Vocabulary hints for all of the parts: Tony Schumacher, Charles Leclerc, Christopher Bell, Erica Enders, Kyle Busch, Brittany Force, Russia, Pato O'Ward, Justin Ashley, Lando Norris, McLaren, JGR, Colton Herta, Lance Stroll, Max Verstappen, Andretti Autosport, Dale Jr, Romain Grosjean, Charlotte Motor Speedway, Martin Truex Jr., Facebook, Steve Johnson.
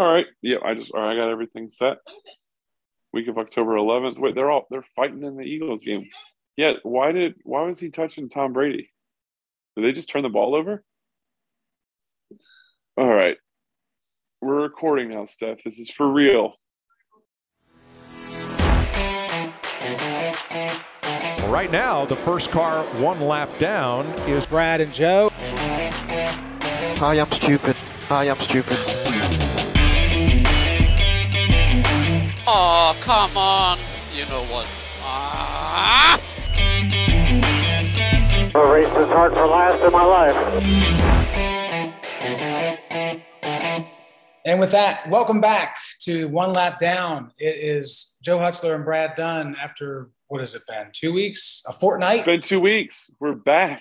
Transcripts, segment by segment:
All right. Yeah, I got everything set. Week of October 11th. Wait, they're fighting in the Eagles game. Yeah, why was he touching Tom Brady? Did they just turn the ball over? All right. We're recording now, Steph. This is for real. Right now, the first car one lap down is Brad and Joe. Hi, I'm stupid. Hi, I'm stupid. Oh, come on. You know what? I raced this hard for last in my life. And with that, welcome back to One Lap Down. It is Joe Huxler and Brad Dunn after, what has it been, 2 weeks? A fortnight? It's been 2 weeks. We're back.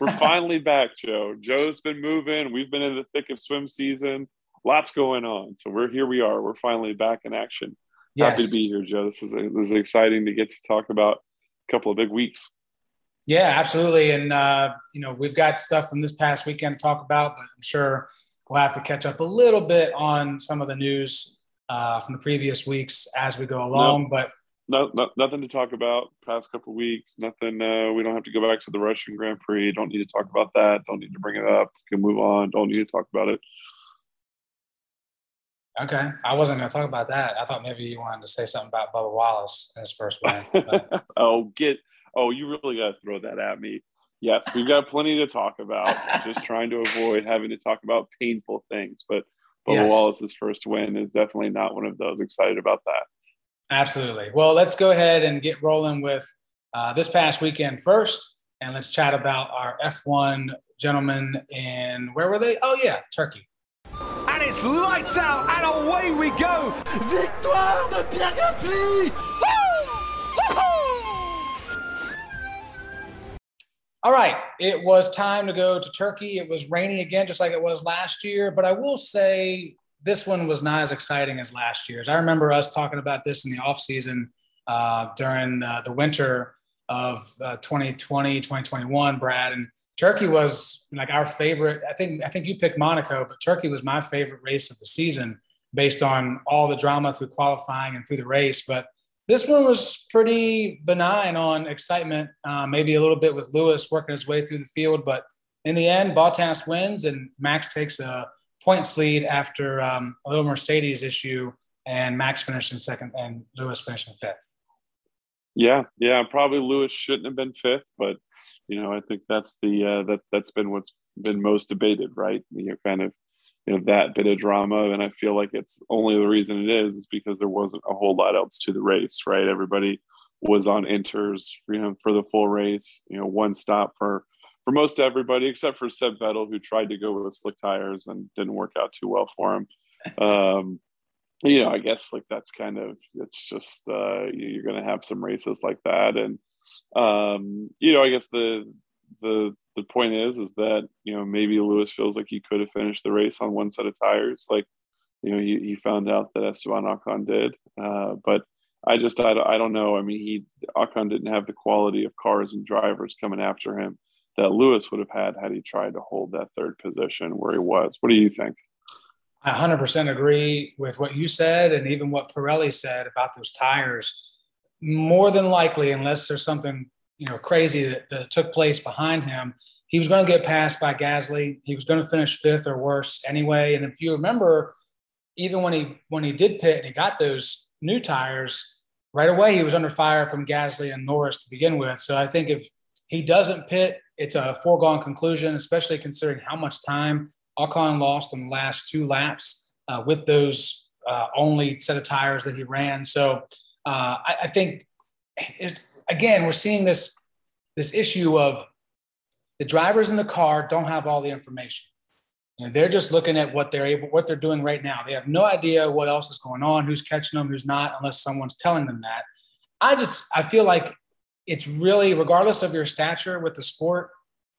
We're finally back, Joe. Joe's been moving. We've been in the thick of swim season. Lots going on. So here we are. We're finally back in action. Yes. Happy to be here, Joe. This is exciting to get to talk about a couple of big weeks. Yeah, absolutely. And, we've got stuff from this past weekend to talk about, but I'm sure we'll have to catch up a little bit on some of the news from the previous weeks as we go along. But nothing to talk about past couple of weeks. Nothing. We don't have to go back to the Russian Grand Prix. Don't need to talk about that. Don't need to bring it up. Can move on. Don't need to talk about it. Okay. I wasn't going to talk about that. I thought maybe you wanted to say something about Bubba Wallace in his first win. But... Oh, you really got to throw that at me. Yes, we've got plenty to talk about. Just trying to avoid having to talk about painful things. But Bubba Wallace's first win is definitely not one of those. Excited about that. Absolutely. Well, let's go ahead and get rolling with this past weekend first. And let's chat about our F1 gentlemen. And where were they? Oh, yeah, Turkey. And it's lights out and away we go. Victoire de Pierre Gasly! Woo! Woo-hoo! All right. It was time to go to Turkey. It was rainy again, just like it was last year. But I will say this one was not as exciting as last year's. I remember us talking about this in the offseason during the winter of 2020, 2021, Brad. And Turkey was like our favorite. I think you picked Monaco, but Turkey was my favorite race of the season based on all the drama through qualifying and through the race. But this one was pretty benign on excitement, maybe a little bit with Lewis working his way through the field. But in the end, Bottas wins and Max takes a points lead after a little Mercedes issue, and Max finishing second and Lewis finishing fifth. Yeah, probably Lewis shouldn't have been fifth, but I think that's the that's been what's been most debated, right? That bit of drama, and I feel like it's only the reason it is because there wasn't a whole lot else to the race, right? Everybody was on inters, for the full race, one stop for most everybody, except for Seb Vettel, who tried to go with slick tires and didn't work out too well for him. I guess you're going to have some races like that. And, I guess the point is that, maybe Lewis feels like he could have finished the race on one set of tires. Like, he found out that Esteban Ocon did. But I don't know. I mean, Ocon didn't have the quality of cars and drivers coming after him that Lewis would have had he tried to hold that third position where he was. What do you think? I 100% agree with what you said and even what Pirelli said about those tires. More than likely, unless there's something crazy that took place behind him, he was going to get passed by Gasly. He was going to finish fifth or worse anyway. And if you remember, even when he did pit and he got those new tires, right away he was under fire from Gasly and Norris to begin with. So I think if he doesn't pit, it's a foregone conclusion, especially considering how much time Ocon lost in the last two laps with those only set of tires that he ran. So I think, we're seeing this issue of the drivers in the car don't have all the information. They're just looking at what they're doing right now. They have no idea what else is going on, who's catching them, who's not, unless someone's telling them that. I feel like it's really, regardless of your stature with the sport,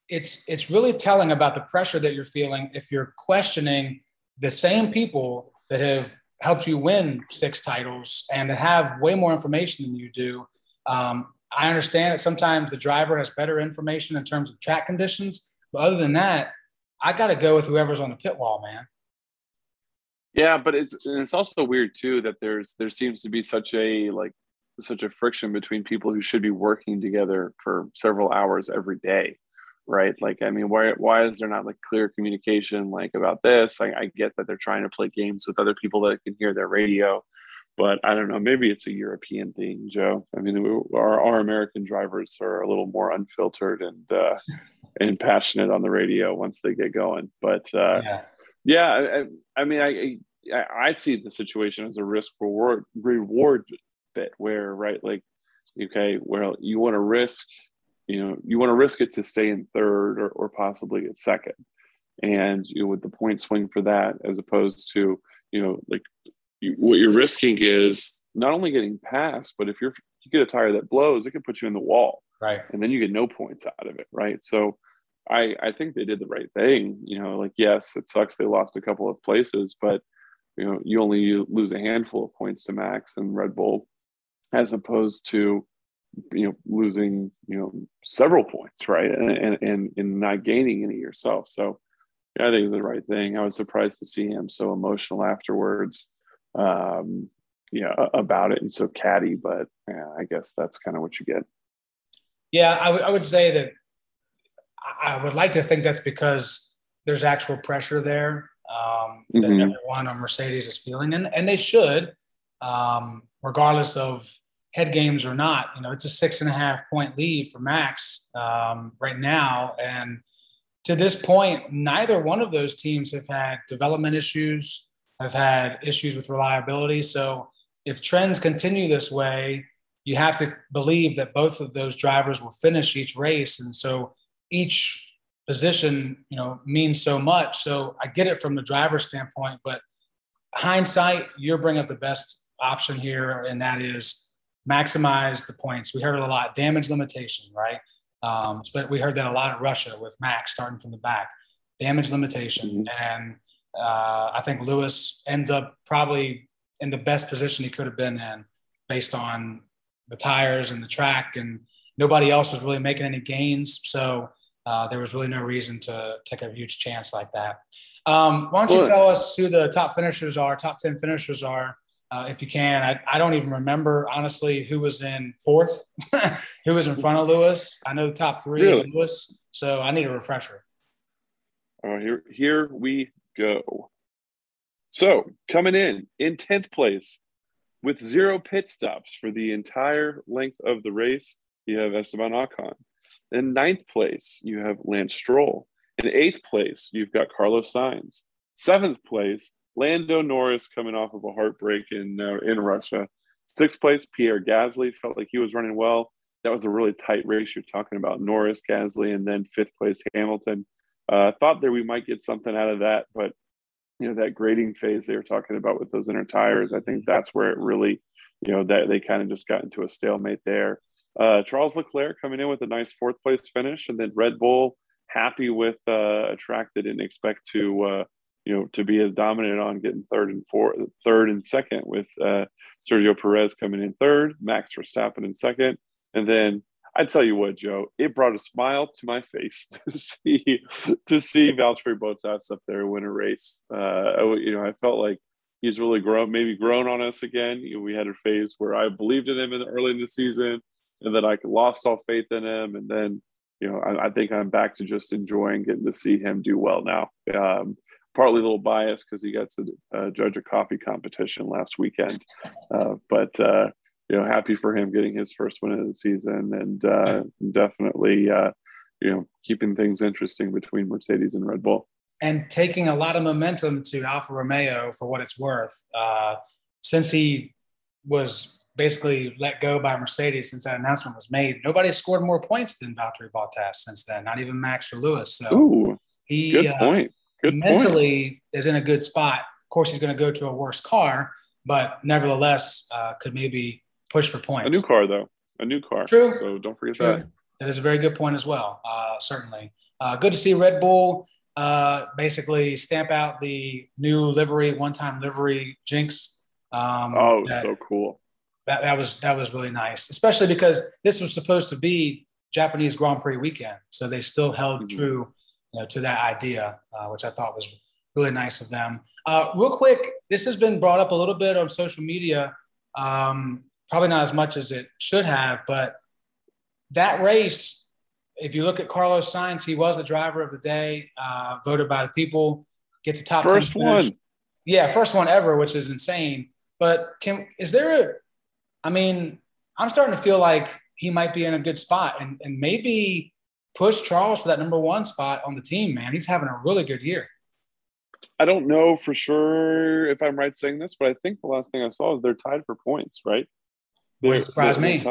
it's really telling about the pressure that you're feeling if you're questioning the same people that have helped you win six titles and that have way more information than you do. I understand that sometimes the driver has better information in terms of track conditions, but other than that, I got to go with whoever's on the pit wall, man. Yeah, but it's also weird too that there seems to be such a friction between people who should be working together for several hours every day, right? Like, I mean, why is there not like clear communication like about this? I get that they're trying to play games with other people that can hear their radio, but I don't know, maybe it's a European thing, Joe. I mean, our American drivers are a little more unfiltered and passionate on the radio once they get going, but yeah, I mean, I see the situation as a risk reward bit where, right, like, okay, well, you want to risk it to stay in third or possibly at second, and with the point swing for that, as opposed to what you're risking is not only getting passed, but if you get a tire that blows, it could put you in the wall, right? And then you get no points out of it, right? So I think they did the right thing. Yes, it sucks they lost a couple of places, but you only lose a handful of points to Max and Red Bull, as opposed to losing several points, right, and not gaining any yourself. So yeah, I think it's the right thing. I was surprised to see him so emotional afterwards, about it, and so catty. But yeah, I guess that's kind of what you get. Yeah, I would say that. I would like to think that's because there's actual pressure there that everyone on Mercedes is feeling, and they should, regardless of head games or not. It's a 6.5 point lead for Max right now, and to this point, neither one of those teams have had development issues, have had issues with reliability. So if trends continue this way, you have to believe that both of those drivers will finish each race, and so each position, means so much. So I get it from the driver's standpoint, but hindsight, you're bringing up the best option here, and that is maximize the points. We heard it a lot, damage limitation, right? But we heard that a lot in Russia with Max starting from the back, damage limitation. And I think Lewis ends up probably in the best position he could have been in based on the tires and the track, and nobody else was really making any gains. So there was really no reason to take a huge chance like that. Why don't you tell us who the top 10 finishers are, if you can. I don't even remember, honestly, who was in fourth, who was in front of Lewis. I know the top three are Lewis, so I need a refresher. All right, here we go. So coming in 10th place with 0 pit stops for the entire length of the race, you have Esteban Ocon. In 9th place, you have Lance Stroll. In 8th place, you've got Carlos Sainz. 7th place, Lando Norris coming off of a heartbreak in Russia. 6th place, Pierre Gasly. Felt like he was running well. That was a really tight race you're talking about. Norris, Gasly, and then 5th place, Hamilton. Thought that we might get something out of that, but that grading phase they were talking about with those inner tires, I think that's where it really, that they kind of just got into a stalemate there. Charles Leclerc coming in with a nice 4th place finish, and then Red Bull happy with a track they didn't expect to be as dominant on, getting third and second with Sergio Perez coming in third, Max Verstappen in second. And then I tell you what, Joe, it brought a smile to my face to see Valtteri Bottas up there win a race. I felt like he's really grown on us again. We had a phase where I believed in him early in the season, and then I lost all faith in him. And then, I think I'm back to just enjoying getting to see him do well now. Partly a little biased because he got to judge a coffee competition last weekend. But happy for him getting his first win of the season, and definitely, keeping things interesting between Mercedes and Red Bull. And taking a lot of momentum to Alfa Romeo for what it's worth. Since he was basically let go by Mercedes, since that announcement was made, nobody scored more points than Valtteri Bottas since then, not even Max or Lewis. So He mentally is in a good spot. Of course, he's going to go to a worse car, but nevertheless could maybe push for points. A new car. True. So don't forget that. That is a very good point as well, certainly. Good to see Red Bull basically stamp out the new livery, one-time livery jinx. So cool. That was really nice, especially because this was supposed to be Japanese Grand Prix weekend. So they still held true to that idea, which I thought was really nice of them. Real quick, this has been brought up a little bit on social media, probably not as much as it should have, but that race, if you look at Carlos Sainz, he was the driver of the day, voted by the people, gets a top 10 finish. First one. Yeah, first one ever, which is insane. But I'm starting to feel like he might be in a good spot and maybe push Charles for that number one spot on the team, man. He's having a really good year. I don't know for sure if I'm right saying this, but I think the last thing I saw is they're tied for points, right? Wouldn't surprise me.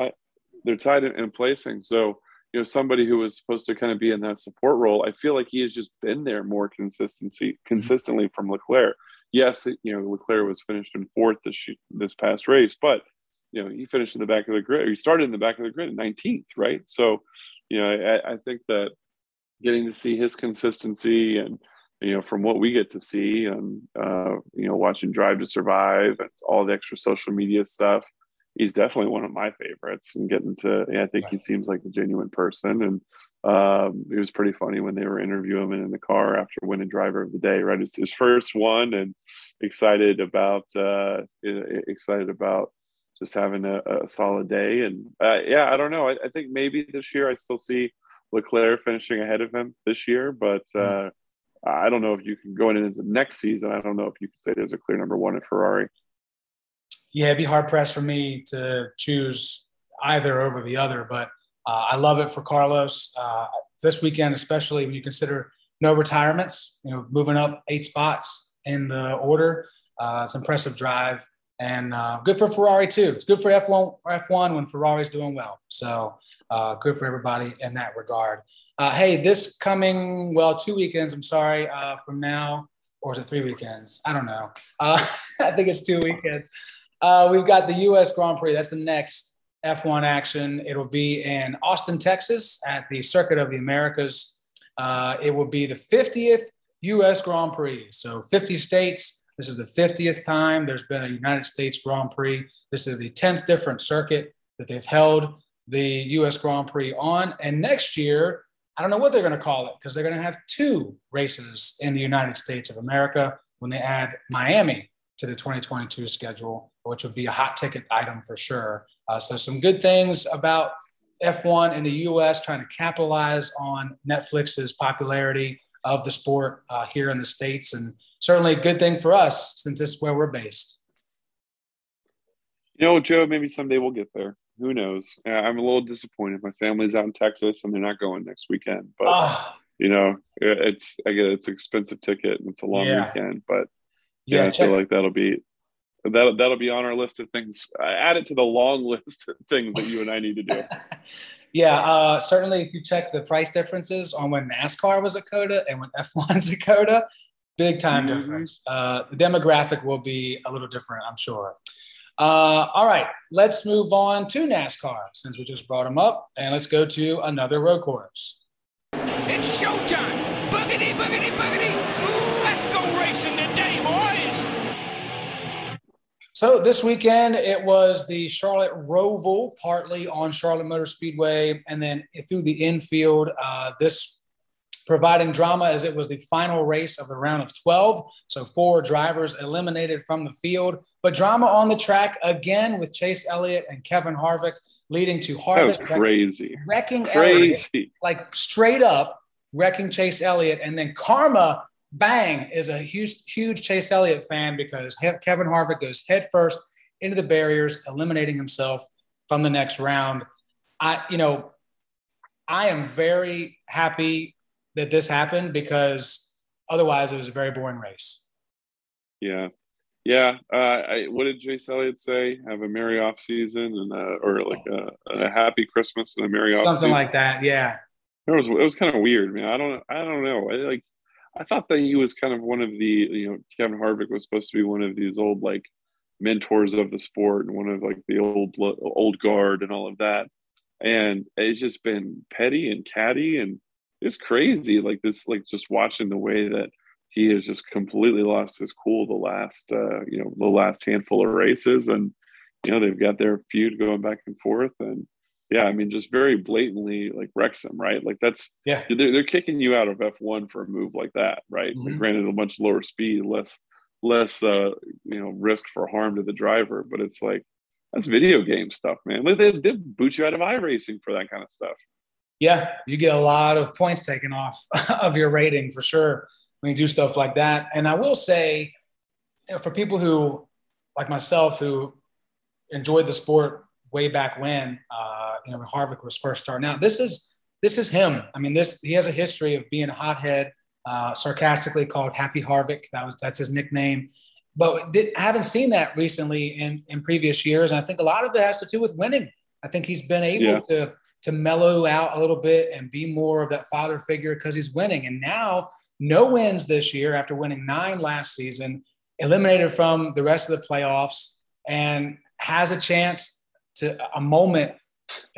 They're tied in placing. So, somebody who was supposed to kind of be in that support role, I feel like he has just been there more consistently from Leclerc. Yes, Leclerc was finished in fourth this past race, but he finished in the back of the grid. He started in the back of the grid in 19th, right? So, I think that getting to see his consistency and from what we get to see and watching Drive to Survive and all the extra social media stuff, he's definitely one of my favorites. And I think he seems like a genuine person. And it was pretty funny when they were interviewing him in the car after winning Driver of the Day, right? It's his first one, and excited about just having a solid day. And I don't know. I think maybe this year I still see Leclerc finishing ahead of him this year, but I don't know if you can go into the next season. I don't know if you can say there's a clear number one at Ferrari. Yeah, it'd be hard-pressed for me to choose either over the other, but I love it for Carlos. This weekend especially, when you consider no retirements, moving up 8 spots in the order, it's an impressive drive. And good for Ferrari, too. It's good for F1 when Ferrari's doing well. So good for everybody in that regard. Hey, this coming, 2 weekends, I'm sorry, from now, or is it 3 weekends? I don't know. I think it's 2 weekends. We've got the U.S. Grand Prix. That's the next F1 action. It'll be in Austin, Texas at the Circuit of the Americas. It will be the 50th U.S. Grand Prix. So 50 states. This is the 50th time there's been a United States Grand Prix. This is the 10th different circuit that they've held the U.S. Grand Prix on. And next year, I don't know what they're going to call it, because they're going to have 2 races in the United States of America when they add Miami to the 2022 schedule, which would be a hot ticket item for sure. So some good things about F1 in the U.S., trying to capitalize on Netflix's popularity of the sport here in the States, and certainly a good thing for us since it's where we're based. Joe, maybe someday we'll get there. Who knows? I'm a little disappointed. My family's out in Texas and they're not going next weekend, but it's an expensive ticket and it's a long weekend, but I feel like that'll be on our list of things. Add it to the long list of things that you and I need to do. Certainly if you check the price differences on when NASCAR was at COTA and when F1's at COTA, big time difference. The demographic will be a little different, I'm sure. All right, let's move on to NASCAR since we just brought him up, and let's go to another road course. It's showtime. Boogity, boogity, boogity. Ooh, let's go racing today, boys. So this weekend, it was the Charlotte Roval, partly on Charlotte Motor Speedway, and then through the infield. This providing drama as it was the final race of the round of 12. So 4 drivers eliminated from the field, but drama on the track again with Chase Elliott and Kevin Harvick leading to Harvick. That was crazy. Wrecking Elliott, like straight up wrecking Chase Elliott. And then karma, bang, is a huge, huge Chase Elliott fan because Kevin Harvick goes head first into the barriers, eliminating himself from the next round. I am very happy that this happened because otherwise it was a very boring race. Yeah. What did Chase Elliott say? Have a merry off season or like a happy Christmas and a merry off season. Something like that. Yeah. It was kind of weird, man. I don't know. I thought that he was kind of one of the, Kevin Harvick was supposed to be one of these old, like, mentors of the sport and one of like the old guard and all of that. And it's just been petty and catty, and it's crazy, just watching the way that he has just completely lost his cool the last handful of races, and they've got their feud going back and forth, and just very blatantly wrecks him, right? They're kicking you out of F1 for a move like that, right? Mm-hmm. Granted, a bunch lower speed, less less risk for harm to the driver. But it's like, that's video game stuff, man. They boot you out of iRacing for that kind of stuff. Yeah, you get a lot of points taken off of your rating for sure when you do stuff like that. And I will say, for people who, like myself, who enjoyed the sport way back when, when Harvick was first starting out, this is him. I mean, he has a history of being a hothead, sarcastically called Happy Harvick. That's his nickname. But I haven't seen that recently in previous years. And I think a lot of it has to do with winning. I think he's been able to mellow out a little bit and be more of that father figure because he's winning. And now no wins this year after winning 9 last season, eliminated from the rest of the playoffs, and has a chance to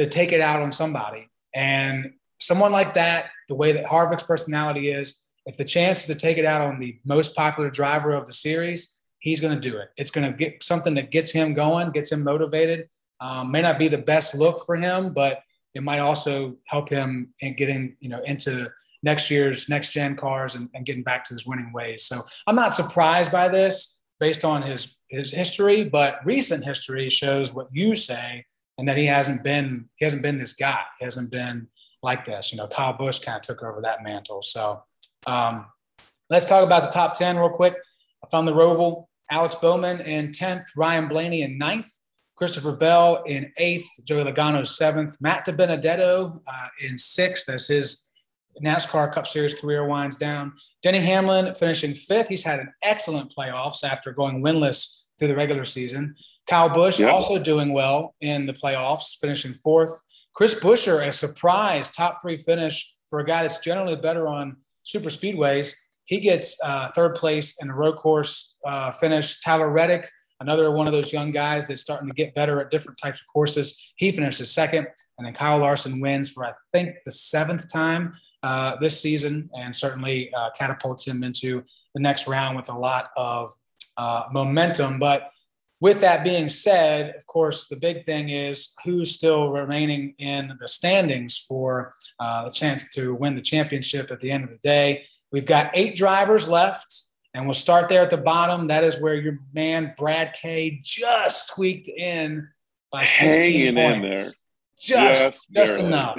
take it out on somebody. And someone like that, the way that Harvick's personality is, if the chance is to take it out on the most popular driver of the series, he's going to do it. It's going to get something that gets him going, gets him motivated. May not be the best look for him, but it might also help him in getting, into next year's next gen cars and getting back to his winning ways. So I'm not surprised by this based on his history, but recent history shows what you say, and that he hasn't been this guy. He hasn't been like this. Kyle Busch kind of took over that mantle. So let's talk about the top 10 real quick. I found the Roval, Alex Bowman in 10th, Ryan Blaney in 9th, Christopher Bell in 8th, Joey Logano 7th, Matt DiBenedetto in 6th as his NASCAR Cup Series career winds down. Denny Hamlin finishing 5th. He's had an excellent playoffs after going winless through the regular season. Kyle Busch also doing well in the playoffs, finishing 4th. Chris Buescher, a surprise top 3 finish for a guy that's generally better on super speedways. He gets 3rd place in a road course finish. Tyler Reddick, another one of those young guys that's starting to get better at different types of courses. He finishes 2nd, and then Kyle Larson wins for, I think, the 7th time this season, and certainly catapults him into the next round with a lot of momentum. But with that being said, of course, the big thing is who's still remaining in the standings for the chance to win the championship at the end of the day. We've got 8 drivers left, and we'll start there at the bottom. That is where your man Brad K just squeaked in by 16 points. In there. Just enough.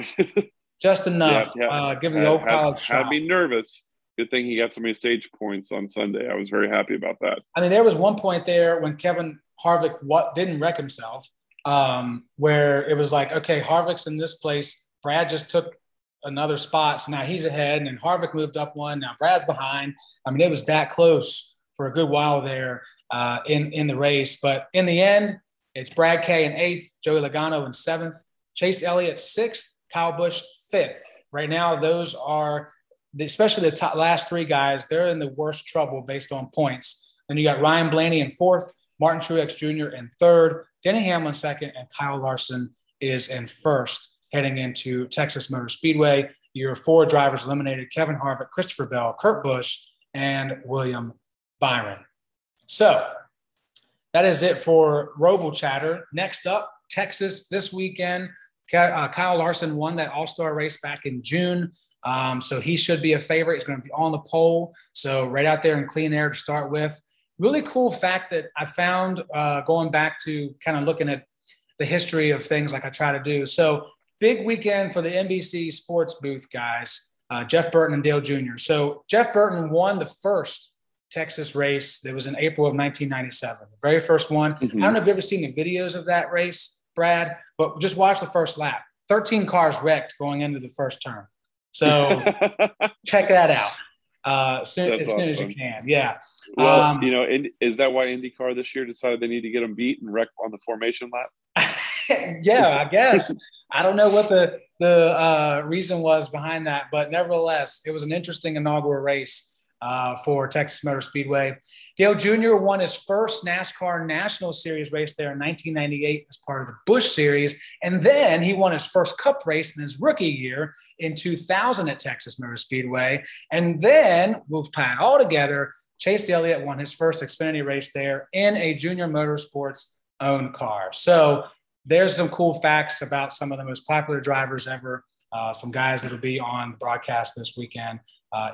Just enough. Given the old college shot. I'd be nervous. Good thing he got so many stage points on Sunday. I was very happy about that. I mean, there was one point there when Kevin Harvick didn't wreck himself, where it was like, okay, Harvick's in this place. Brad just took another spot, so now he's ahead, and then Harvick moved up one. Now Brad's behind. I mean, it was that close for a good while there in the race. But in the end, it's Brad K in 8th, Joey Logano in 7th, Chase Elliott 6th, Kyle Busch 5th. Right now, those are – especially the last 3 guys, they're in the worst trouble based on points. Then you got Ryan Blaney in 4th, Martin Truex Jr. in 3rd, Denny Hamlin 2nd, and Kyle Larson is in 1st heading into Texas Motor Speedway. Your 4 drivers eliminated: Kevin Harvick, Christopher Bell, Kurt Busch, and William Byron. So that is it for Roval chatter. Next up, Texas this weekend. Kyle Larson won that All-Star race back in June. So he should be a favorite. He's going to be on the pole. So right out there in clean air to start with. Really cool fact that I found going back to kind of looking at the history of things like I try to do. So big weekend for the NBC sports booth guys, Jeff Burton and Dale Jr. So Jeff Burton won the first Texas race that was in April of 1997, the very first one. Mm-hmm. I don't know if you've ever seen the videos of that race, Brad, but just watch the first lap. 13 cars wrecked going into the first turn. So check that out as soon as you can. Yeah. Well, is that why IndyCar this year decided they need to get them beat and wreck on the formation lap? Yeah, I guess. I don't know what the reason was behind that, but nevertheless, it was an interesting inaugural race for Texas Motor Speedway. Dale Jr. won his first NASCAR National Series race there in 1998 as part of the Busch Series. And then he won his first Cup race in his rookie year in 2000 at Texas Motor Speedway. And then we'll tie it all together. Chase Elliott won his first Xfinity race there in a Junior Motorsports owned car. So there's some cool facts about some of the most popular drivers ever. Some guys that'll be on the broadcast this weekend.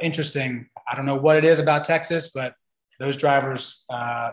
Interesting. I don't know what it is about Texas, but those drivers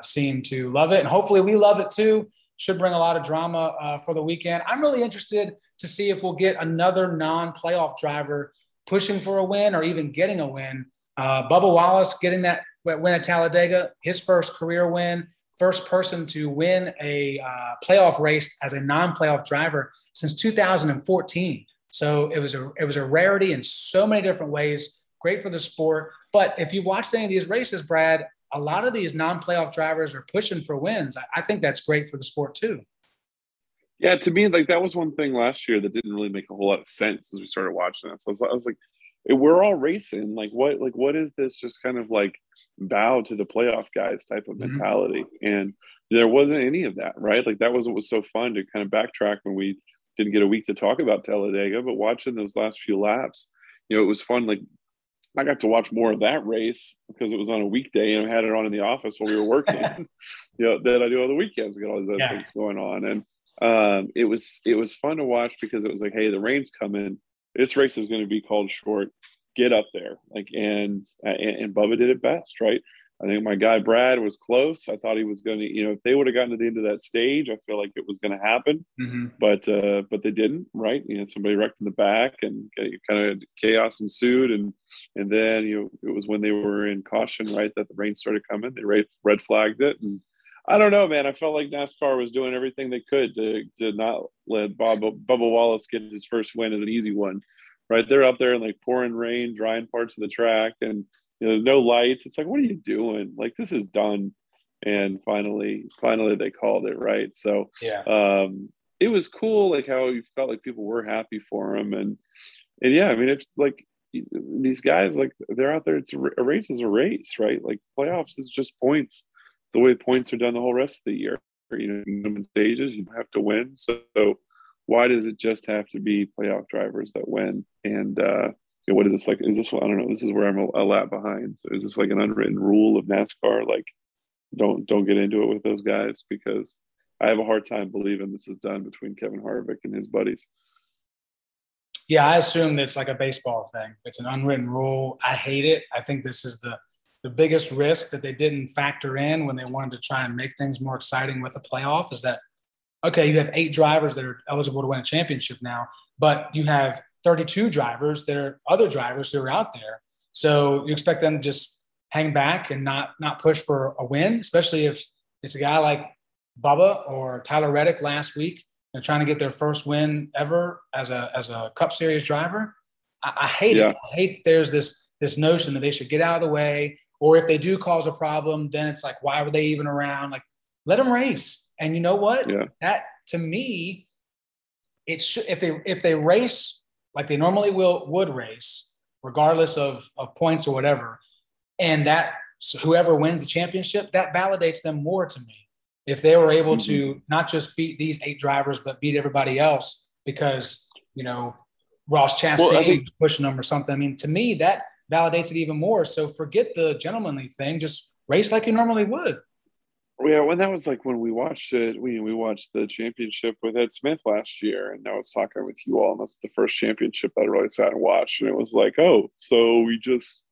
seem to love it. And hopefully we love it too. Should bring a lot of drama for the weekend. I'm really interested to see if we'll get another non-playoff driver pushing for a win or even getting a win. Bubba Wallace getting that win at Talladega, his first career win, first person to win a playoff race as a non-playoff driver since 2014. So it was a rarity in so many different ways. Great for the sport. But if you've watched any of these races, Brad, a lot of these non-playoff drivers are pushing for wins. I think that's great for the sport too. Yeah, to me, like that was one thing last year that didn't really make a whole lot of sense as we started watching it. So I was like, we're all racing. What is this just kind of like bow to the playoff guys type of mentality? Mm-hmm. And there wasn't any of that, right? Like that was what was so fun to kind of backtrack when we didn't get a week to talk about Talladega, but watching those last few laps, you know, it was fun. Like I got to watch more of that race because it was on a weekday and I had it on in the office while we were working, you know, that I do on the weekends. We got all these other things going on. And it was fun to watch because it was like, hey, the rain's coming. This race is going to be called short. Get up there. And Bubba did it best, right? I think my guy Brad was close. I thought he was going to, you know, if they would have gotten to the end of that stage, I feel like it was going to happen, but they didn't, right? You know, somebody wrecked in the back and kind of chaos ensued. And then, you know, it was when they were in caution, right, that the rain started coming. They red flagged it. And I don't know, man, I felt like NASCAR was doing everything they could to not let Bubba Wallace get his first win as an easy one, right? They're up there in like pouring rain, drying parts of the track, and you know, there's no lights. It's like, what are you doing? Like, this is done. And finally they called it, right? So yeah. It was cool, like how you felt like people were happy for him. And yeah, I mean, it's like these guys, like they're out there. It's a race is a race, right? Like playoffs is just points. The way points are done the whole rest of the year, you know, in stages, you have to win. So why does it just have to be playoff drivers that win? And, what is this like? Is this, I don't know, this is where I'm a lap behind. So is this like an unwritten rule of NASCAR? Like, don't get into it with those guys, because I have a hard time believing this is done between Kevin Harvick and his buddies. Yeah, I assume it's like a baseball thing. It's an unwritten rule. I hate it. I think this is the biggest risk that they didn't factor in when they wanted to try and make things more exciting with a playoff is that, okay, you have 8 drivers that are eligible to win a championship now, but you have 32 drivers. There are other drivers who are out there. So you expect them to just hang back and not push for a win, especially if it's a guy like Bubba or Tyler Reddick last week, and trying to get their first win ever as a Cup Series driver. I hate it. I hate that there's this notion that they should get out of the way, or if they do cause a problem, then it's like, why were they even around? Like, let them race. And you know what? Yeah. That, to me, it should, if they race like they normally would race, regardless of points or whatever, and that so whoever wins the championship, that validates them more to me. If they were able to not just beat these 8 drivers, but beat everybody else because, you know, Ross Chastain was pushing them or something. I mean, to me, that validates it even more. So forget the gentlemanly thing, just race like you normally would. Yeah, when that was like when we watched it, we watched the championship with Ed Smith last year, and I was talking with you all, and that's the first championship that I really sat and watched, and it was like, oh, so we just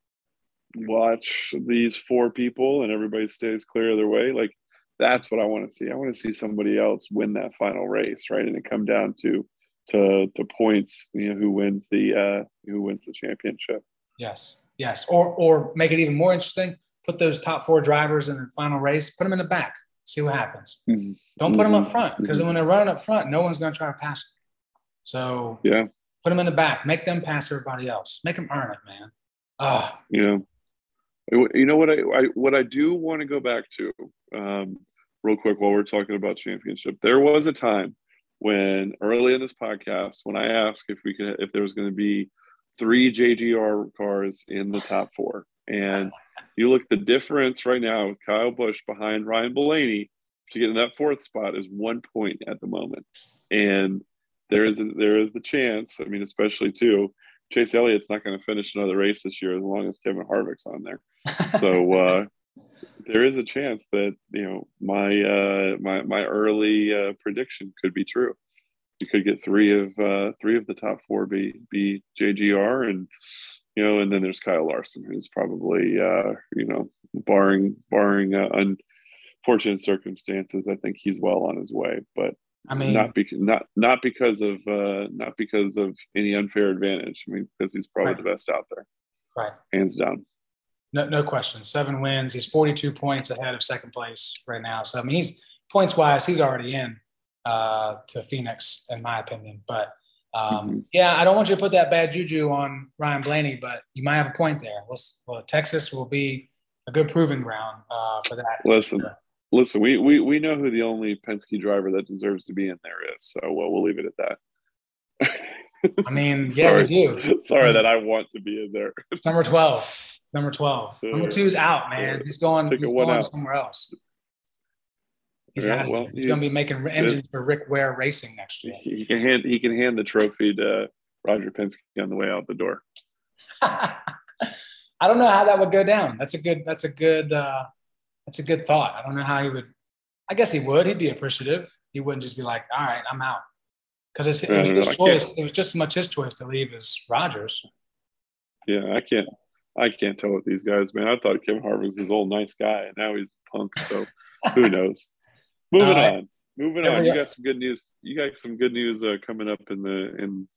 watch these 4 people and everybody stays clear of their way. Like, that's what I want to see. I want to see somebody else win that final race, right? And it come down to points, you know, who wins the championship. Yes. Or make it even more interesting. Put those top 4 drivers in the final race, put them in the back, see what happens. Mm-hmm. Don't put them up front, because when they're running up front, no one's going to try to pass them. So yeah, put them in the back, make them pass everybody else, make them earn it, man. Yeah. You know what I do want to go back to real quick while we're talking about championship. There was a time when early in this podcast, when I asked if there was going to be 3 JGR cars in the top 4. And you look at the difference right now with Kyle Busch behind Ryan Blaney to get in that 4th spot is 1 point at the moment. And there is the chance, I mean, especially too, Chase Elliott's not going to finish another race this year as long as Kevin Harvick's on there. So there is a chance that, you know, my early prediction could be true. You could get three of the top 4 be JGR, and you know, and then there's Kyle Larson, who's probably, you know, barring unfortunate circumstances, I think he's well on his way. But I mean, not because of any unfair advantage. I mean, because he's probably the best out there, right? Hands down. No question. 7 wins. He's 42 points ahead of second place right now. So I mean, he's points wise, he's already in to Phoenix, in my opinion. But yeah, I don't want you to put that bad juju on Ryan Blaney, but you might have a point there. Well, Texas will be a good proving ground for that. Listen, we know who the only Penske driver that deserves to be in there is. So we'll leave it at that. I mean, yeah, we do. Sorry that I want to be in there. It's number 12. Number 12. Number 2's out, man. He's going somewhere else. He's out. Well, he's going to be making engines for Rick Ware Racing next year. He can hand the trophy to Roger Penske on the way out the door. I don't know how that would go down. That's a good thought. I don't know how he would. I guess he would. He'd be appreciative. He wouldn't just be like, "All right, I'm out," because it was his choice. It was just as much his choice to leave as Roger's. Yeah, I can't tell with these guys, man. I thought Kevin Harvick was this old nice guy, and now he's a punk. So who knows? Moving on. You got some good news coming up in the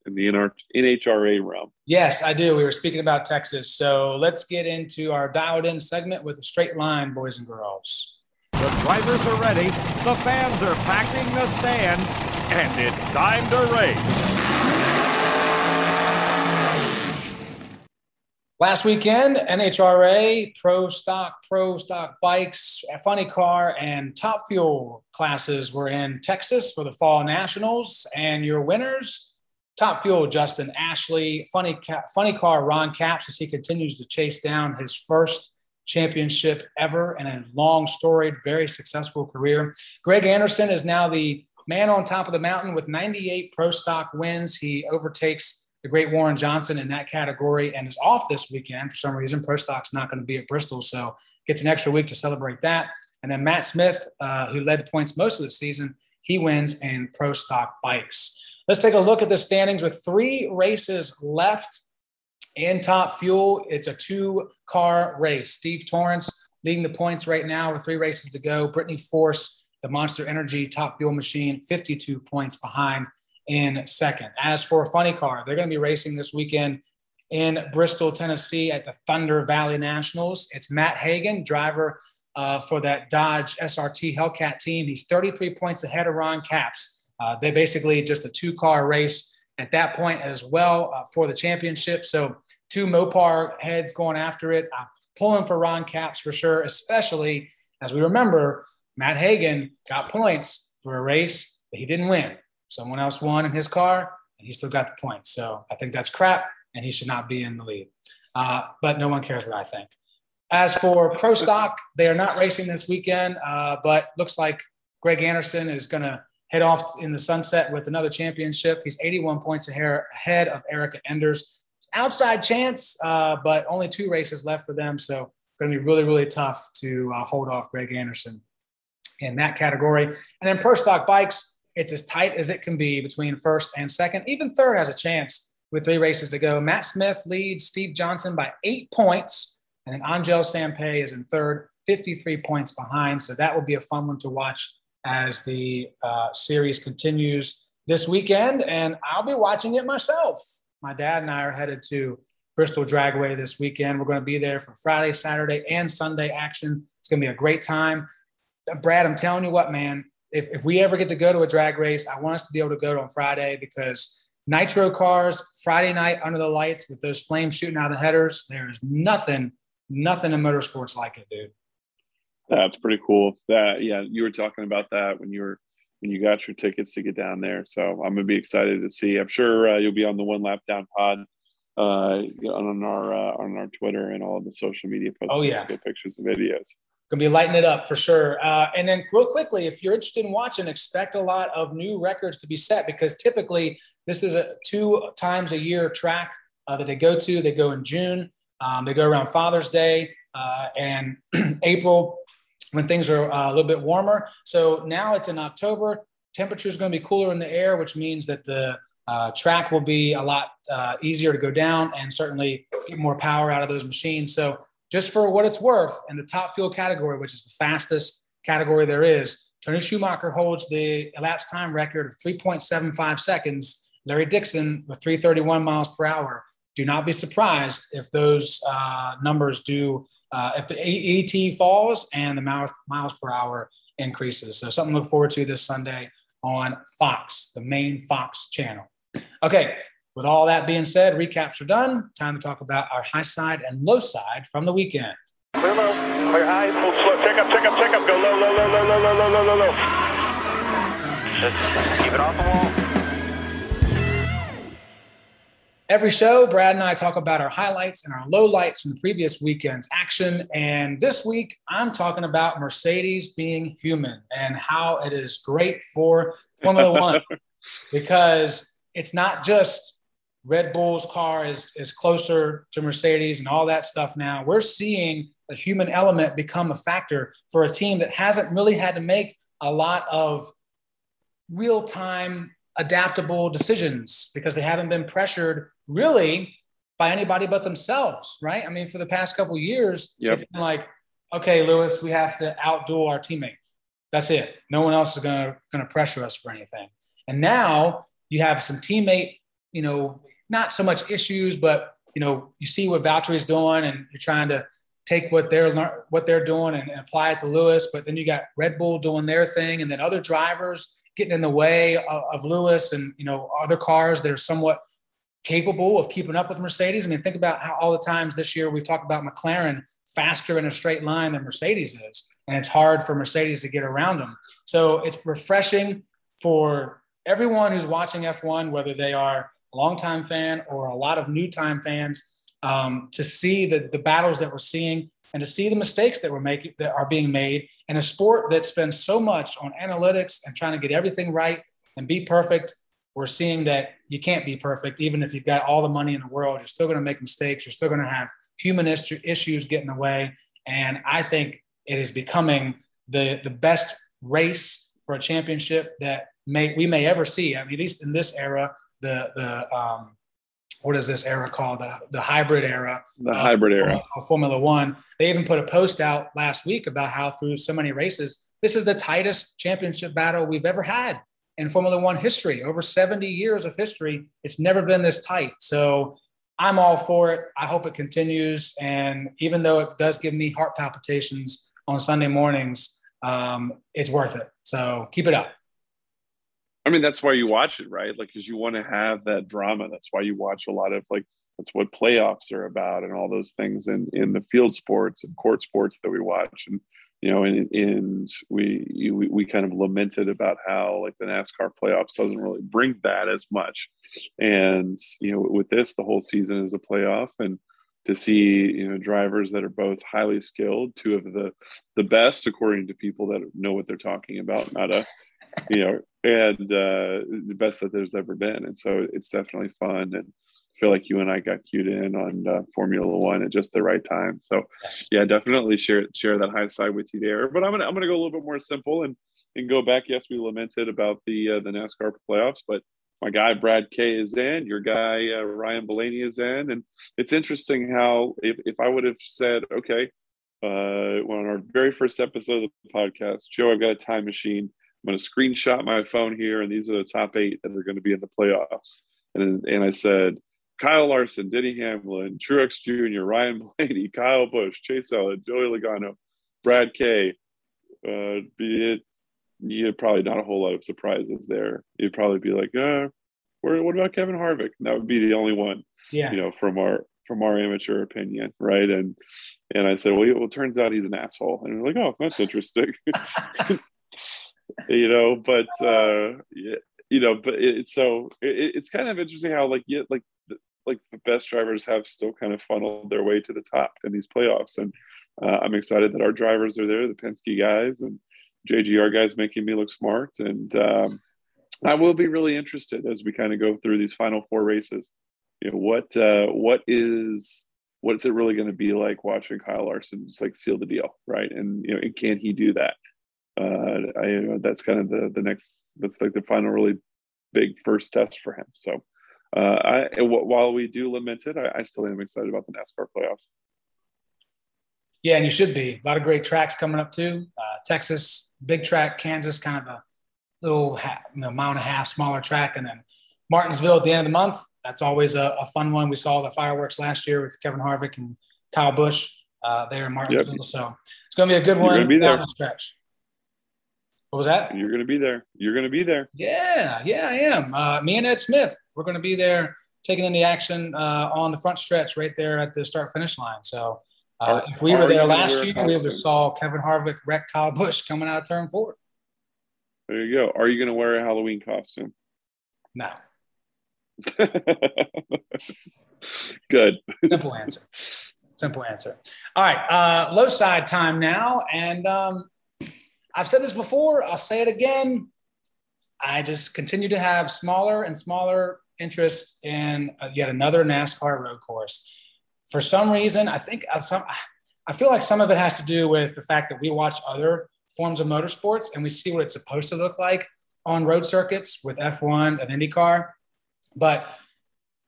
NHRA realm. Yes, I do. We were speaking about Texas, so let's get into our dialed in segment with a straight line, boys and girls. The drivers are ready. The fans are packing the stands, and it's time to race. Last weekend, NHRA pro stock bikes, funny car, and top fuel classes were in Texas for the fall nationals. And your winners, top fuel Justin Ashley, funny car Ron Capps, as he continues to chase down his first championship ever in a long storied, very successful career. Greg Anderson is now the man on top of the mountain with 98 pro stock wins. He overtakes the great Warren Johnson in that category and is off this weekend for some reason. Pro Stock's not going to be at Bristol, so gets an extra week to celebrate that. And then Matt Smith, who led points most of the season, he wins in Pro Stock bikes. Let's take a look at the standings with 3 races left in Top Fuel. It's a 2-car race. Steve Torrance leading the points right now with 3 races to go. Brittany Force, the Monster Energy Top Fuel machine, 52 points behind in second. As for Funny Car, they're going to be racing this weekend in Bristol, Tennessee at the Thunder Valley Nationals. It's Matt Hagan, driver for that Dodge SRT Hellcat team. He's 33 points ahead of Ron Capps. They basically just a 2-car race at that point as well for the championship. So 2 Mopar heads going after it. I'm pulling for Ron Capps for sure, especially as we remember Matt Hagan got points for a race that he didn't win. Someone else won in his car, and he still got the point. So I think that's crap, and he should not be in the lead. But no one cares what I think. As for Pro Stock, they are not racing this weekend, but looks like Greg Anderson is going to head off in the sunset with another championship. He's 81 points ahead of Erica Enders. It's an outside chance, but only 2 races left for them, so going to be really, really tough to hold off Greg Anderson in that category. And then Pro Stock Bikes, it's as tight as it can be between first and second. Even third has a chance with 3 races to go. Matt Smith leads Steve Johnson by 8 points. And then Angel Sampé is in third, 53 points behind. So that will be a fun one to watch as the series continues this weekend. And I'll be watching it myself. My dad and I are headed to Bristol Dragway this weekend. We're going to be there for Friday, Saturday, and Sunday action. It's going to be a great time. Brad, I'm telling you what, man. If we ever get to go to a drag race, I want us to be able to go on Friday, because nitro cars, Friday night under the lights with those flames shooting out of the headers, there is nothing in motorsports like it, dude. That's pretty cool. Yeah, you were talking about that when you got your tickets to get down there. So I'm gonna be excited to see. I'm sure you'll be on the One Lap Down pod on our Twitter and all of the social media posts. Oh yeah, good pictures and videos. Going to be lighting it up for sure. And then real quickly, if you're interested in watching, expect a lot of new records to be set, because typically this is a 2 times a year track that they go to. They go in June. They go around Father's Day and April when things are a little bit warmer. So now it's in October. Temperature is going to be cooler in the air, which means that the Track will be a lot easier to go down and certainly get more power out of those machines. So just for what it's worth, in the top fuel category, which is the fastest category there is, Tony Schumacher holds the elapsed time record of 3.75 seconds. Larry Dixon with 331 miles per hour. Do not be surprised if those numbers do, if the AET falls and the miles per hour increases. So something to look forward to this Sunday on Fox, the main Fox channel. Okay, with all that being said, recaps are done. Time to talk about our high side and low side from the weekend. Clear low, clear high, full slow, check up, go low, low, low, low, low, low, low, low, low. Just keep it off the wall. Every show, Brad and I talk about our highlights and our lowlights from the previous weekend's action. And this week, I'm talking about Mercedes being human and how it is great for Formula One, because it's not just Red Bull's car is closer to Mercedes and all that stuff now. We're seeing the human element become a factor for a team that hasn't really had to make a lot of real-time adaptable decisions because they haven't been pressured really by anybody but themselves, right? I mean, for the past couple of years, It's been like, okay, Lewis, we have to outduel our teammate. That's it. No one else is going to pressure us for anything. And now you have some teammate, not so much issues, but you see what Valtteri's doing, and you're trying to take what they're doing and apply it to Lewis. But then you got Red Bull doing their thing, and then other drivers getting in the way of Lewis and, other cars that are somewhat capable of keeping up with Mercedes. I mean, think about how all the times this year we've talked about McLaren faster in a straight line than Mercedes is, and it's hard for Mercedes to get around them. So it's refreshing for everyone who's watching F1, whether they are a longtime fan or a lot of new time fans, to see the battles that we're seeing and to see the mistakes that are being made in a sport that spends so much on analytics and trying to get everything right and be perfect. We're seeing that you can't be perfect. Even if you've got all the money in the world, you're still going to make mistakes. You're still going to have human issues get in the way. And I think it is becoming the best race for a championship that we may ever see. I mean, at least in this era, what is this era called? The hybrid era. The hybrid era of Formula One. They even put a post out last week about how through so many races, this is the tightest championship battle we've ever had in Formula One history. Over 70 years of history, it's never been this tight. So I'm all for it. I hope it continues. And even though it does give me heart palpitations on Sunday mornings, it's worth it. So keep it up. I mean, that's why you watch it, right? Like, because you want to have that drama. That's why you watch a lot of, like, that's what playoffs are about and all those things in the field sports and court sports that we watch. And, we kind of lamented about how, like, the NASCAR playoffs doesn't really bring that as much. And, with this, the whole season is a playoff. And to see, drivers that are both highly skilled, two of the best, according to people that know what they're talking about, not us, and the best that there's ever been. And so it's definitely fun, and I feel like you and I got cued in on Formula One at just the right time. So yeah, definitely share that high side with you there. But I'm gonna go a little bit more simple and go back. Yes, we lamented about the NASCAR playoffs, but my guy Brad K is in, your guy Ryan Blaney is in. And it's interesting how if I would have said, okay, on our very first episode of the podcast, Joe, I've got a time machine. I'm going to screenshot my phone here, and these are the top 8 that are going to be in the playoffs. And I said, Kyle Larson, Denny Hamlin, Truex Jr., Ryan Blaney, Kyle Busch, Chase Elliott, Joey Logano, Brad K. Probably not a whole lot of surprises there. You'd probably be like, what about Kevin Harvick? And that would be the only one, from our amateur opinion, right? And I said, well, it turns out he's an asshole. And we're like, oh, that's interesting. It's kind of interesting how the best drivers have still kind of funneled their way to the top in these playoffs. And I'm excited that our drivers are there, the Penske guys and JGR guys making me look smart. And I will be really interested as we kind of go through these final 4 races, what's it really going to be like watching Kyle Larson just like seal the deal, right? And, and can he do that? That's kind of the next, that's like the final really big first test for him. So while we do lament it, I still am excited about the NASCAR playoffs. Yeah, and you should be. A lot of great tracks coming up too. Texas, big track. Kansas, kind of a little mile and a half smaller track. And then Martinsville at the end of the month. That's always a fun one. We saw the fireworks last year with Kevin Harvick and Kyle Busch there in Martinsville. Yep. So it's going to be a good one. You're going to be there. Stretch. What was that? You're going to be there. You're going to be there. Yeah, I am. Me and Ed Smith, we're going to be there taking in the action on the front stretch right there at the start-finish line. So if we were there last year, we would have saw Kevin Harvick wreck Kyle Busch coming out of turn 4. There you go. Are you going to wear a Halloween costume? No. Good. Simple answer. Simple answer. All right. Low side time now. And I've said this before. I'll say it again. I just continue to have smaller and smaller interest in yet another NASCAR road course. For some reason, I feel like some of it has to do with the fact that we watch other forms of motorsports and we see what it's supposed to look like on road circuits with F1 and IndyCar. But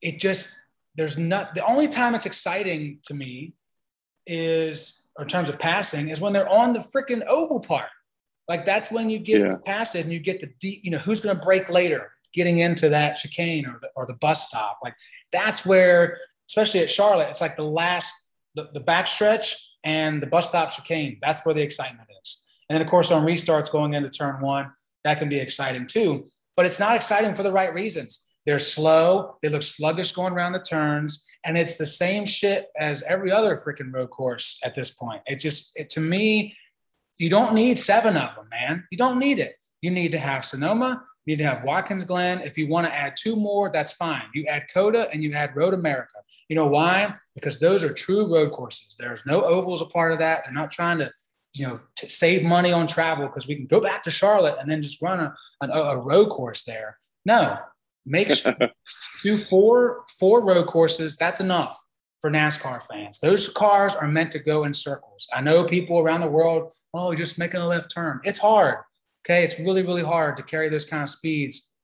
it just, the only time it's exciting to me is, or in terms of passing, is when they're on the freaking oval part. Like that's when you get passes and you get the deep, who's going to break later, getting into that chicane or the bus stop. Like that's where, especially at Charlotte, it's like the back stretch and the bus stop chicane. That's where the excitement is. And then of course on restarts going into turn 1, that can be exciting too, but it's not exciting for the right reasons. They're slow. They look sluggish going around the turns. And it's the same shit as every other freaking road course at this point. To me, you don't need 7 of them, man. You don't need it. You need to have Sonoma. You need to have Watkins Glen. If you want to add 2 more, that's fine. You add Coda and you add Road America. You know why? Because those are true road courses. There's no ovals a part of that. They're not trying to, save money on travel because we can go back to Charlotte and then just run a road course there. No. Make sure do four road courses. That's enough for NASCAR fans. Those cars are meant to go in circles. I know people around the world, oh, just making a left turn. It's hard. Okay. It's really, really hard to carry those kind of speeds.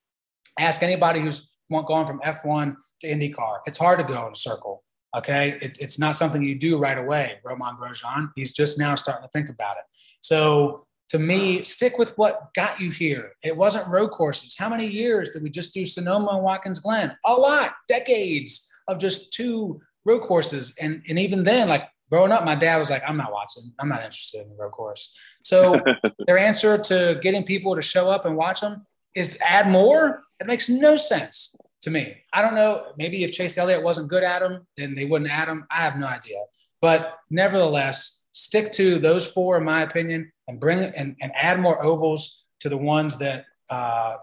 Ask anybody who's gone from F1 to IndyCar. It's hard to go in a circle. Okay. It's not something you do right away. Romain Grosjean, he's just now starting to think about it. So to me, stick with what got you here. It wasn't road courses. How many years did we just do Sonoma and Watkins Glen? A lot, decades of just 2 road courses. And even then, like growing up, my dad was like, I'm not watching. I'm not interested in the road course. So their answer to getting people to show up and watch them is add more. It makes no sense to me. I don't know. Maybe if Chase Elliott wasn't good at them, then they wouldn't add them. I have no idea. But nevertheless, stick to those 4, in my opinion, and bring and add more ovals to the ones that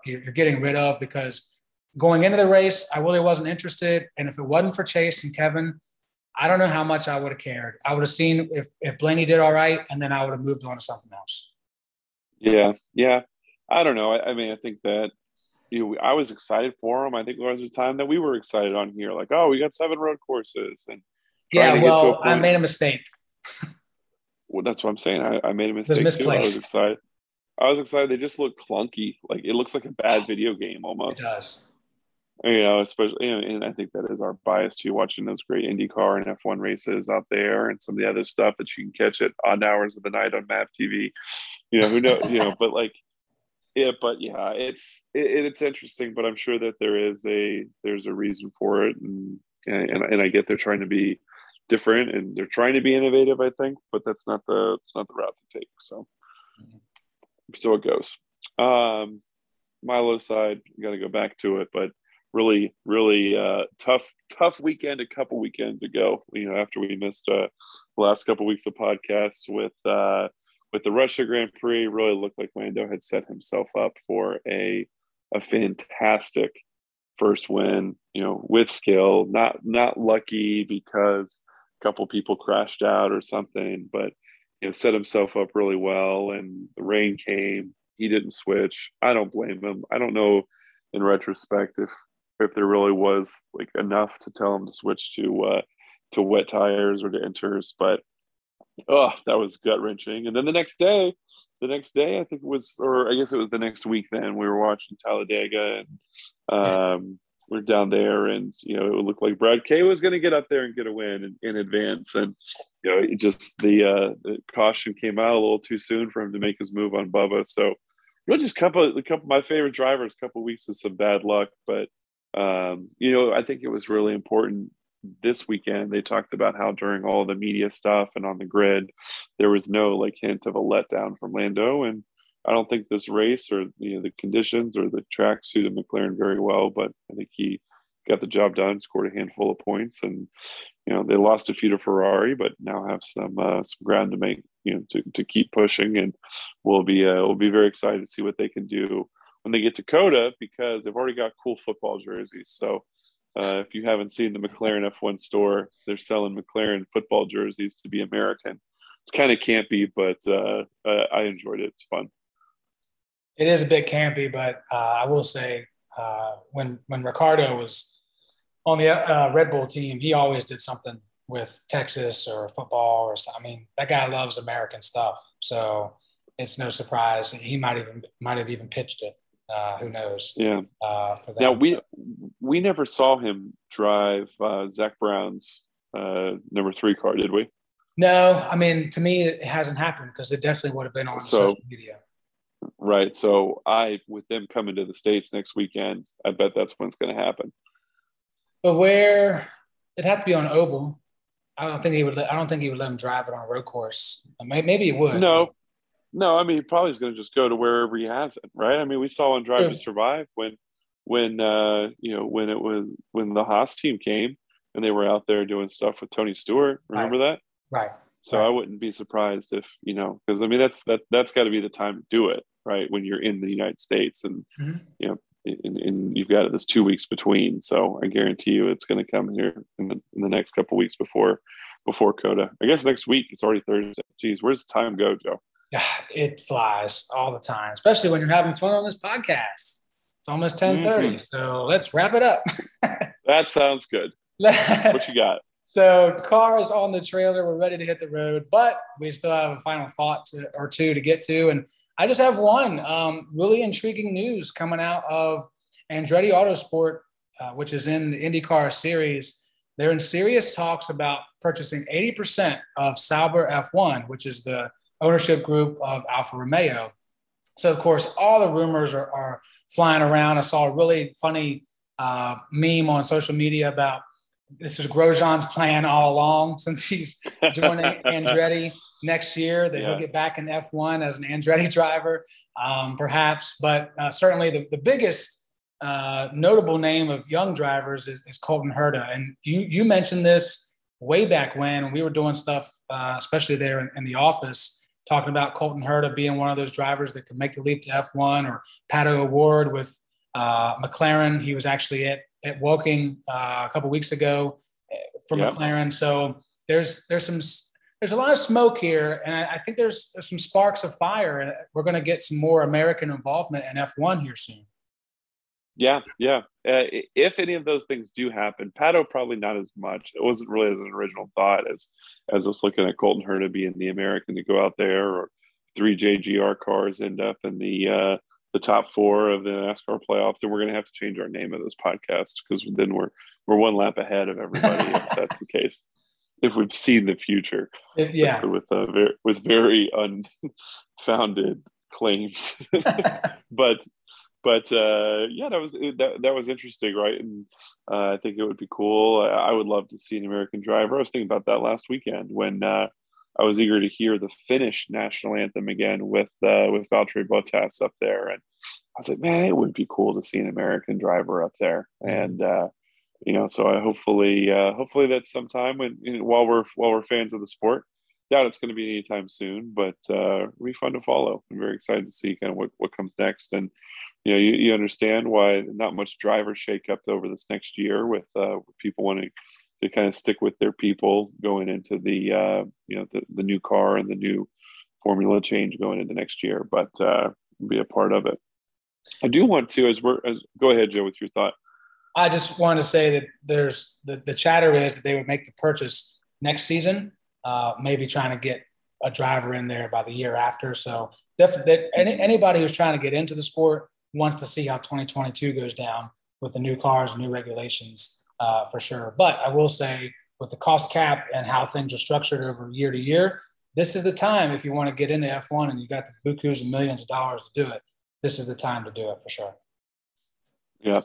you're getting rid of, because going into the race, I really wasn't interested. And if it wasn't for Chase and Kevin, I don't know how much I would have cared. I would have seen if Blaney did all right, and then I would have moved on to something else. Yeah. I don't know. I think that I was excited for him. I think there was a time that we were excited on here, like, oh, we got 7 road courses. And I made a mistake. Well, that's what I'm saying. I made a mistake too. I was excited. They just look clunky. Like it looks like a bad video game almost. It does. Especially, and I think that is our bias too, watching those great IndyCar and F1 races out there and some of the other stuff that you can catch at odd hours of the night on MAV TV. Who knows? But like, yeah, but yeah, it's interesting. But I'm sure that there's a reason for it, and I get they're trying to be different and they're trying to be innovative, I think, but it's not the route to take. So it goes. My low side, got to go back to it, but really, really tough weekend a couple weekends ago. After we missed the last couple weeks of podcasts with the Russia Grand Prix, really looked like Lando had set himself up for a fantastic first win. With skill, not lucky because couple people crashed out or something, but set himself up really well, and the rain came. He didn't switch. I don't blame him. I don't know in retrospect if there really was like enough to tell him to switch to wet tires or to enters, but Oh, that was gut-wrenching. And then the next day, I think it was, or I guess it was the next week then, we were watching Talladega, and we're down there, and, you know, it looked like Brad K was going to get up there and get a win in advance. And, you know, it just, the caution came out a little too soon for him to make his move on Bubba. So, you know, just a couple of my favorite drivers, a couple of weeks of some bad luck. But, you know, I think it was really important this weekend. They talked about how during all the media stuff and on the grid, there was no like hint of a letdown from Lando. And I don't think this race or, you know, the conditions or the track suited McLaren very well, but I think he got the job done, scored a handful of points, and, you know, they lost a few to Ferrari, but now have some ground to make, you know, to keep pushing. And we'll be very excited to see what they can do when they get to Coda, because they've already got cool football jerseys. So if you haven't seen the McLaren F1 store, they're selling McLaren football jerseys to be American. It's kind of campy, but I enjoyed it. It's fun. It is a bit campy, but I will say when Ricardo was on the Red Bull team, he always did something with Texas or football or something. I mean, that guy loves American stuff, so it's no surprise. He might have even pitched it. Who knows? Yeah. For that. Now we never saw him drive Zach Brown's number 3 car, did we? No, I mean, to me it hasn't happened, because it definitely would have been on social media. Right. So with them coming to the States next weekend, I bet that's when it's going to happen. But it'd have to be on oval. I don't think he would let him drive it on a road course. Maybe he would. No. I mean, he probably is going to just go to wherever he has it, right? I mean, we saw on Drive to Survive when the Haas team came and they were out there doing stuff with Tony Stewart. Remember that? Right. So I wouldn't be surprised if, you know, because I mean that's got to be the time to do it, right? When you're in the United States and you know, and you've got this 2 weeks between. So I guarantee you it's going to come here in the next couple of weeks before Coda. I guess next week. It's already Thursday. Geez, where's the time go, Joe? Yeah, it flies all the time, especially when you're having fun on this podcast. It's almost 10:30, so let's wrap it up. That sounds good. What you got? So, car is on the trailer. We're ready to hit the road, but we still have a final thought or two to get to. And I just have one really intriguing news coming out of Andretti Autosport, which is in the IndyCar series. They're in serious talks about purchasing 80% of Sauber F1, which is the ownership group of Alfa Romeo. So, of course, all the rumors are flying around. I saw a really funny meme on social media about this was Grosjean's plan all along, since he's joining Andretti next year, that he'll get back in F1 as an Andretti driver, perhaps. But certainly the biggest notable name of young drivers is Colton Herta. And you mentioned this way back when we were doing stuff, especially there in the office, talking about Colton Herta being one of those drivers that could make the leap to F1, or Pato O'Ward with McLaren. He was actually at Woking a couple of weeks ago for McLaren. So there's a lot of smoke here. And I think there's some sparks of fire, and we're going to get some more American involvement in F1 here soon. Yeah. If any of those things do happen, Pato probably not as much. It wasn't really as an original thought as us looking at Colton Herta being the American to go out there, or 3 JGR cars end up in the top 4 of the NASCAR playoffs. Then we're going to have to change our name of this podcast, because then we're one lap ahead of everybody. If that's the case, if we've seen the future, with very unfounded claims, but yeah, that was interesting, right? And I think it would be cool. I would love to see an American driver. I was thinking about that last weekend when I was eager to hear the Finnish national anthem again with Valtteri Bottas up there, and I was like, man, it would be cool to see an American driver up there. And you know, so I hopefully that's sometime while we're fans of the sport. Doubt it's going to be anytime soon, but it'll be fun to follow. I'm very excited to see kind of what comes next, and you know, you understand why not much driver shakeup over this next year with people wanting to kind of stick with their people going into the new car and the new formula change going into next year, but be a part of it. I do want to, go ahead, Joe, with your thought. I just want to say that there's the chatter is that they would make the purchase next season. maybe trying to get a driver in there by the year after. So definitely, anybody who's trying to get into the sport wants to see how 2022 goes down with the new cars and new regulations for sure. But I will say, with the cost cap and how things are structured over year to year, this is the time if you want to get into F1 and you got the bukus and millions of dollars to do it. This is the time to do it for sure. Yeah.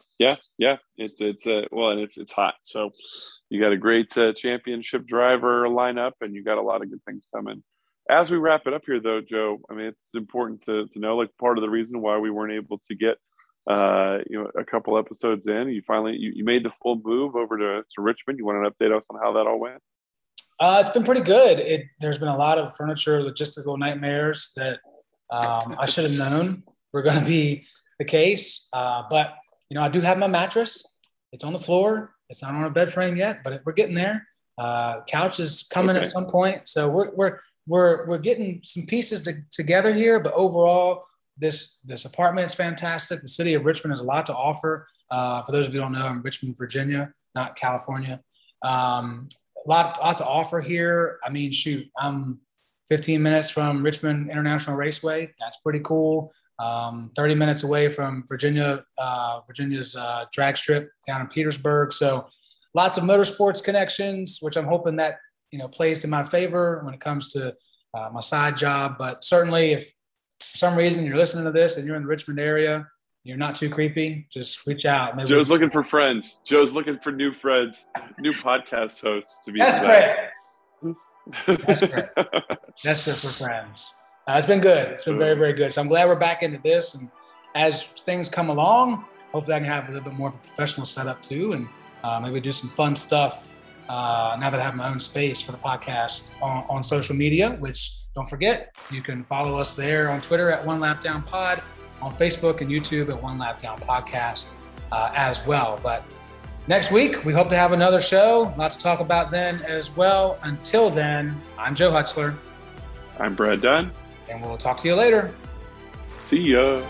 It's hot. So you got a great championship driver lineup, and you got a lot of good things coming. As we wrap it up here, though, Joe, I mean, it's important to know, like, part of the reason why we weren't able to get a couple episodes in. You finally you made the full move over to Richmond. You want to update us on how that all went? It's been pretty good. There's been a lot of furniture logistical nightmares that I should have known were going to be the case. But I do have my mattress. It's on the floor. It's not on a bed frame yet, but we're getting there. Couch is coming at some point, so we're getting some pieces together here. But overall, this apartment is fantastic. The city of Richmond has a lot to offer. For those of you who don't know, I'm Richmond, Virginia, not California. A lot to offer here. I mean, shoot, I'm 15 minutes from Richmond International Raceway. That's pretty cool. 30 minutes away from Virginia's drag strip down in Petersburg. So lots of motorsports connections, which I'm hoping that, plays to my favor when it comes to my side job. But certainly if, for some reason, you're listening to this and you're in the Richmond area, you're not too creepy, just reach out. Maybe Joe's looking for friends. Joe's looking for new friends, new podcast hosts to be. That's correct. That's great for friends. It's been good. It's been very, very good. So I'm glad we're back into this. And as things come along, hopefully I can have a little bit more of a professional setup too. And maybe do some fun stuff now that I have my own space for the podcast on social media, which, don't forget, you can follow us there on Twitter at One Lap Down Pod, on Facebook and YouTube at One Lap Down Podcast as well. But next week, we hope to have another show. Lots to talk about then as well. Until then, I'm Joe Huxler. I'm Brad Dunn. And we'll talk to you later. See ya.